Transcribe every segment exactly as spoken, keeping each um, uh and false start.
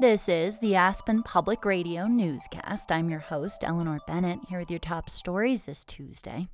This is the Aspen Public Radio Newscast. I'm your host, Eleanor Bennett, here with your top stories this Tuesday.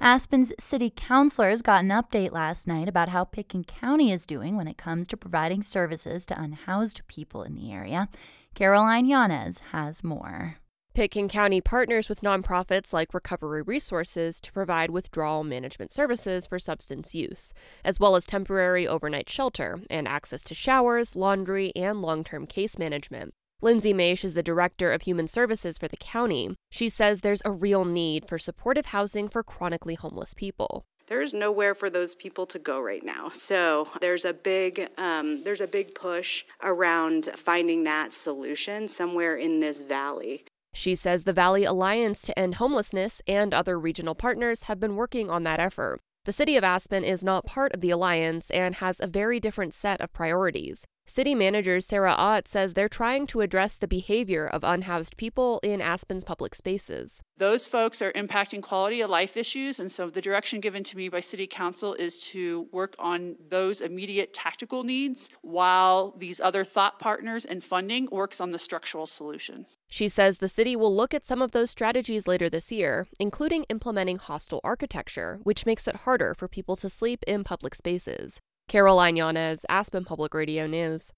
Aspen's city councilors got an update last night about how Pitkin County is doing when it comes to providing services to unhoused people in the area. Caroline Yanez has more. Pitkin County partners with nonprofits like Recovery Resources to provide withdrawal management services for substance use, as well as temporary overnight shelter and access to showers, laundry, and long-term case management. Lindsay Mache is the director of human services for the county. She says there's a real need for supportive housing for chronically homeless people. There's nowhere for those people to go right now. So there's a big um, there's a big push around finding that solution somewhere in this valley. She says the Valley Alliance to End Homelessness and other regional partners have been working on that effort. The city of Aspen is not part of the alliance and has a very different set of priorities. City manager Sarah Ott says they're trying to address the behavior of unhoused people in Aspen's public spaces. Those folks are impacting quality of life issues, and so the direction given to me by City Council is to work on those immediate tactical needs while these other thought partners and funding works on the structural solution. She says the city will look at some of those strategies later this year, including implementing hostile architecture, which makes it harder for people to sleep in public spaces. Caroline Yanez, Aspen Public Radio News.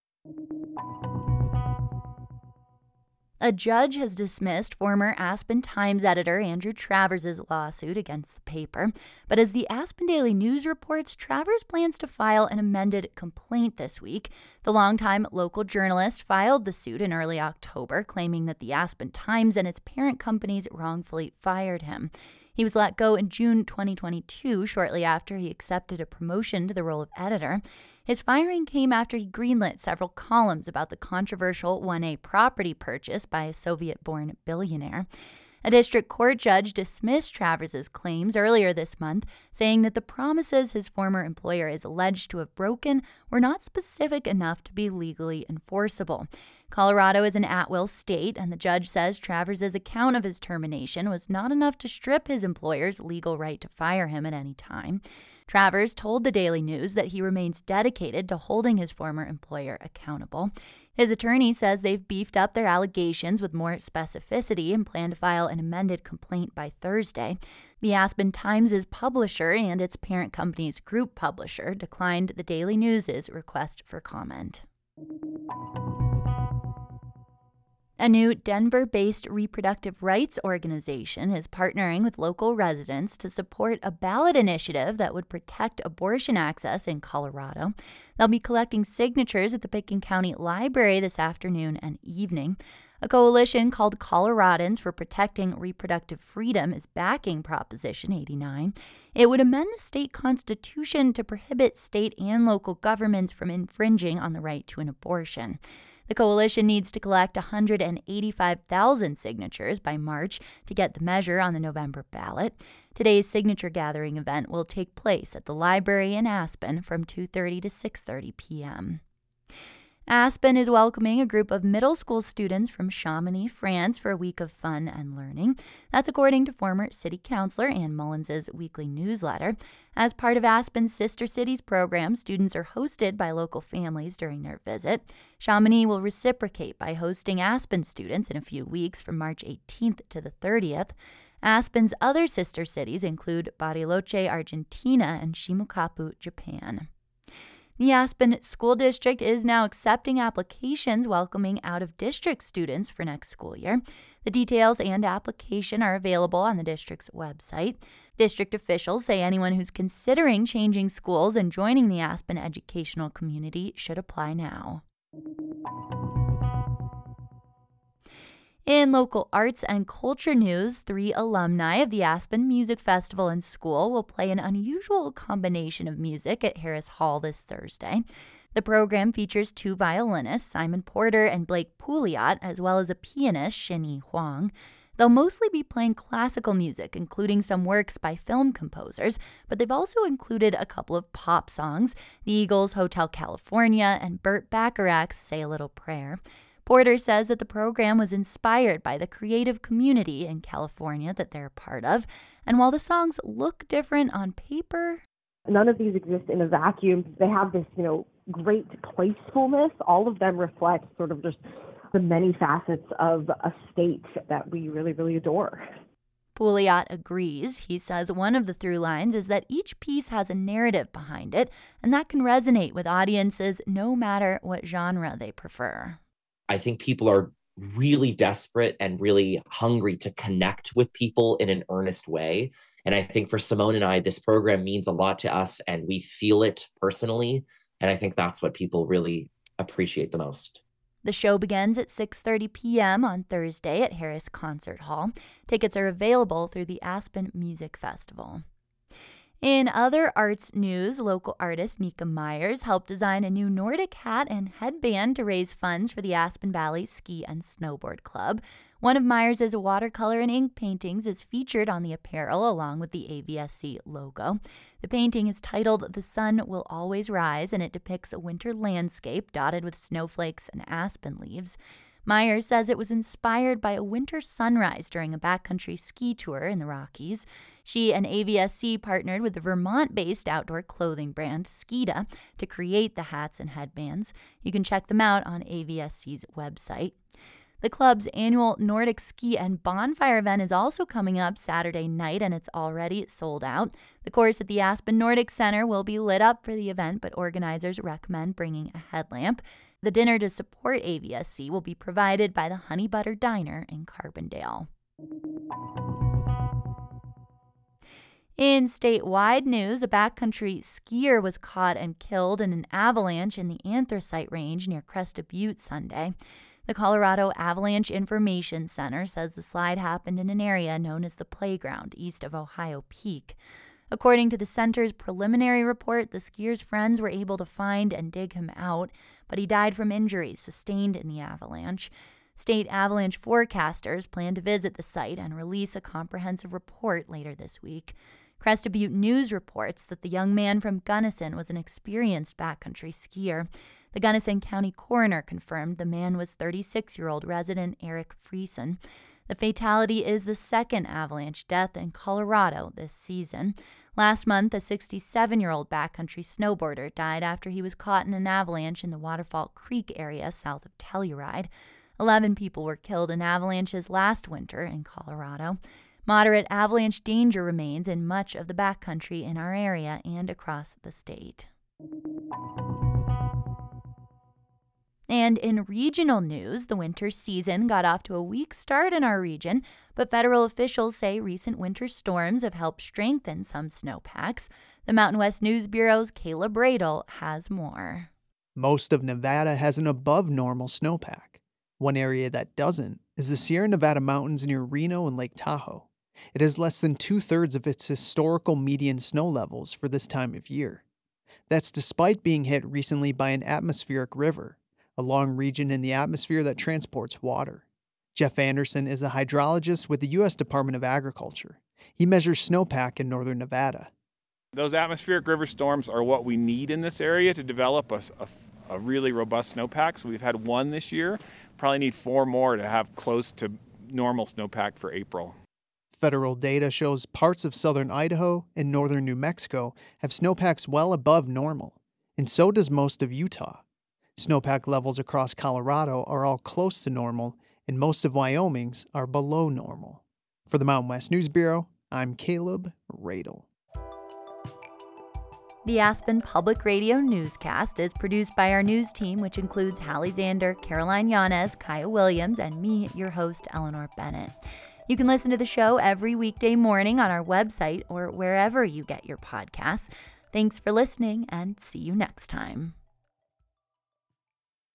A judge has dismissed former Aspen Times editor Andrew Travers' lawsuit against the paper. But as the Aspen Daily News reports, Travers plans to file an amended complaint this week. The longtime local journalist filed the suit in early October, claiming that the Aspen Times and its parent companies wrongfully fired him. He was let go in June twenty twenty-two, shortly after he accepted a promotion to the role of editor. His firing came after he greenlit several columns about the controversial one A property purchase by a Soviet-born billionaire. A district court judge dismissed Travers' claims earlier this month, saying that the promises his former employer is alleged to have broken were not specific enough to be legally enforceable. Colorado is an at-will state, and the judge says Travers' account of his termination was not enough to strip his employer's legal right to fire him at any time. Travers told the Daily News that he remains dedicated to holding his former employer accountable. His attorney says they've beefed up their allegations with more specificity and plan to file an amended complaint by Thursday. The Aspen Times' publisher and its parent company's group publisher declined the Daily News' request for comment. A new Denver-based reproductive rights organization is partnering with local residents to support a ballot initiative that would protect abortion access in Colorado. They'll be collecting signatures at the Pitkin County Library this afternoon and evening. A coalition called Coloradans for Protecting Reproductive Freedom is backing Proposition eighty-nine. It would amend the state constitution to prohibit state and local governments from infringing on the right to an abortion. The coalition needs to collect one hundred eighty-five thousand signatures by March to get the measure on the November ballot. Today's signature gathering event will take place at the library in Aspen from two thirty to six thirty p.m. Aspen is welcoming a group of middle school students from Chamonix, France, for a week of fun and learning. That's according to former city councilor Ann Mullins' weekly newsletter. As part of Aspen's Sister Cities program, students are hosted by local families during their visit. Chamonix will reciprocate by hosting Aspen students in a few weeks from March eighteenth to the thirtieth. Aspen's other sister cities include Bariloche, Argentina, and Shimokapu, Japan. The Aspen School District is now accepting applications welcoming out-of-district students for next school year. The details and application are available on the district's website. District officials say anyone who's considering changing schools and joining the Aspen educational community should apply now. In local arts and culture news, three alumni of the Aspen Music Festival and School will play an unusual combination of music at Harris Hall this Thursday. The program features two violinists, Simon Porter and Blake Pouliot, as well as a pianist, Shin Yi Huang. They'll mostly be playing classical music, including some works by film composers, but they've also included a couple of pop songs, the Eagles' Hotel California and Burt Bacharach's Say a Little Prayer. Porter says that the program was inspired by the creative community in California that they're a part of. And while the songs look different on paper, none of these exist in a vacuum. They have this, you know, great placefulness. All of them reflect sort of just the many facets of a state that we really, really adore. Pouliot agrees. He says one of the through lines is that each piece has a narrative behind it, and that can resonate with audiences no matter what genre they prefer. I think people are really desperate and really hungry to connect with people in an earnest way. And I think for Simone and I, this program means a lot to us, and we feel it personally. And I think that's what people really appreciate the most. The show begins at six thirty p.m. on Thursday at Harris Concert Hall. Tickets are available through the Aspen Music Festival. In other arts news, local artist Nika Myers helped design a new Nordic hat and headband to raise funds for the Aspen Valley Ski and Snowboard Club. One of Myers' watercolor and ink paintings is featured on the apparel along with the A V S C logo. The painting is titled "The Sun Will Always Rise," and it depicts a winter landscape dotted with snowflakes and aspen leaves. Myers says it was inspired by a winter sunrise during a backcountry ski tour in the Rockies. She and A V S C partnered with the Vermont-based outdoor clothing brand Skida to create the hats and headbands. You can check them out on A V S C's website. The club's annual Nordic Ski and Bonfire event is also coming up Saturday night, and it's already sold out. The course at the Aspen Nordic Center will be lit up for the event, but organizers recommend bringing a headlamp. The dinner to support A V S C will be provided by the Honey Butter Diner in Carbondale. In statewide news, a backcountry skier was caught and killed in an avalanche in the Anthracite Range near Cresta Butte Sunday. The Colorado Avalanche Information Center says the slide happened in an area known as the Playground, east of Ohio Peak. According to the center's preliminary report, the skier's friends were able to find and dig him out, but he died from injuries sustained in the avalanche. State avalanche forecasters plan to visit the site and release a comprehensive report later this week. Cresta Butte News reports that the young man from Gunnison was an experienced backcountry skier. The Gunnison County coroner confirmed the man was thirty-six-year-old resident Eric Friesen. The fatality is the second avalanche death in Colorado this season. Last month, a sixty-seven-year-old backcountry snowboarder died after he was caught in an avalanche in the Waterfall Creek area south of Telluride. Eleven people were killed in avalanches last winter in Colorado. Moderate avalanche danger remains in much of the backcountry in our area and across the state. And in regional news, the winter season got off to a weak start in our region, but federal officials say recent winter storms have helped strengthen some snowpacks. The Mountain West News Bureau's Kayla Bradle has more. Most of Nevada has an above-normal snowpack. One area that doesn't is the Sierra Nevada Mountains near Reno and Lake Tahoe. It has less than two-thirds of its historical median snow levels for this time of year. That's despite being hit recently by an atmospheric river, a long region in the atmosphere that transports water. Jeff Anderson is a hydrologist with the U S Department of Agriculture. He measures snowpack in northern Nevada. Those atmospheric river storms are what we need in this area to develop a, a, a really robust snowpack. So we've had one this year. Probably need four more to have close to normal snowpack for April. Federal data shows parts of southern Idaho and northern New Mexico have snowpacks well above normal, and so does most of Utah. Snowpack levels across Colorado are all close to normal, and most of Wyoming's are below normal. For the Mountain West News Bureau, I'm Caleb Radel. The Aspen Public Radio newscast is produced by our news team, which includes Hallie Zander, Caroline Yanez, Kaya Williams, and me, your host, Eleanor Bennett. You can listen to the show every weekday morning on our website or wherever you get your podcasts. Thanks for listening, and see you next time.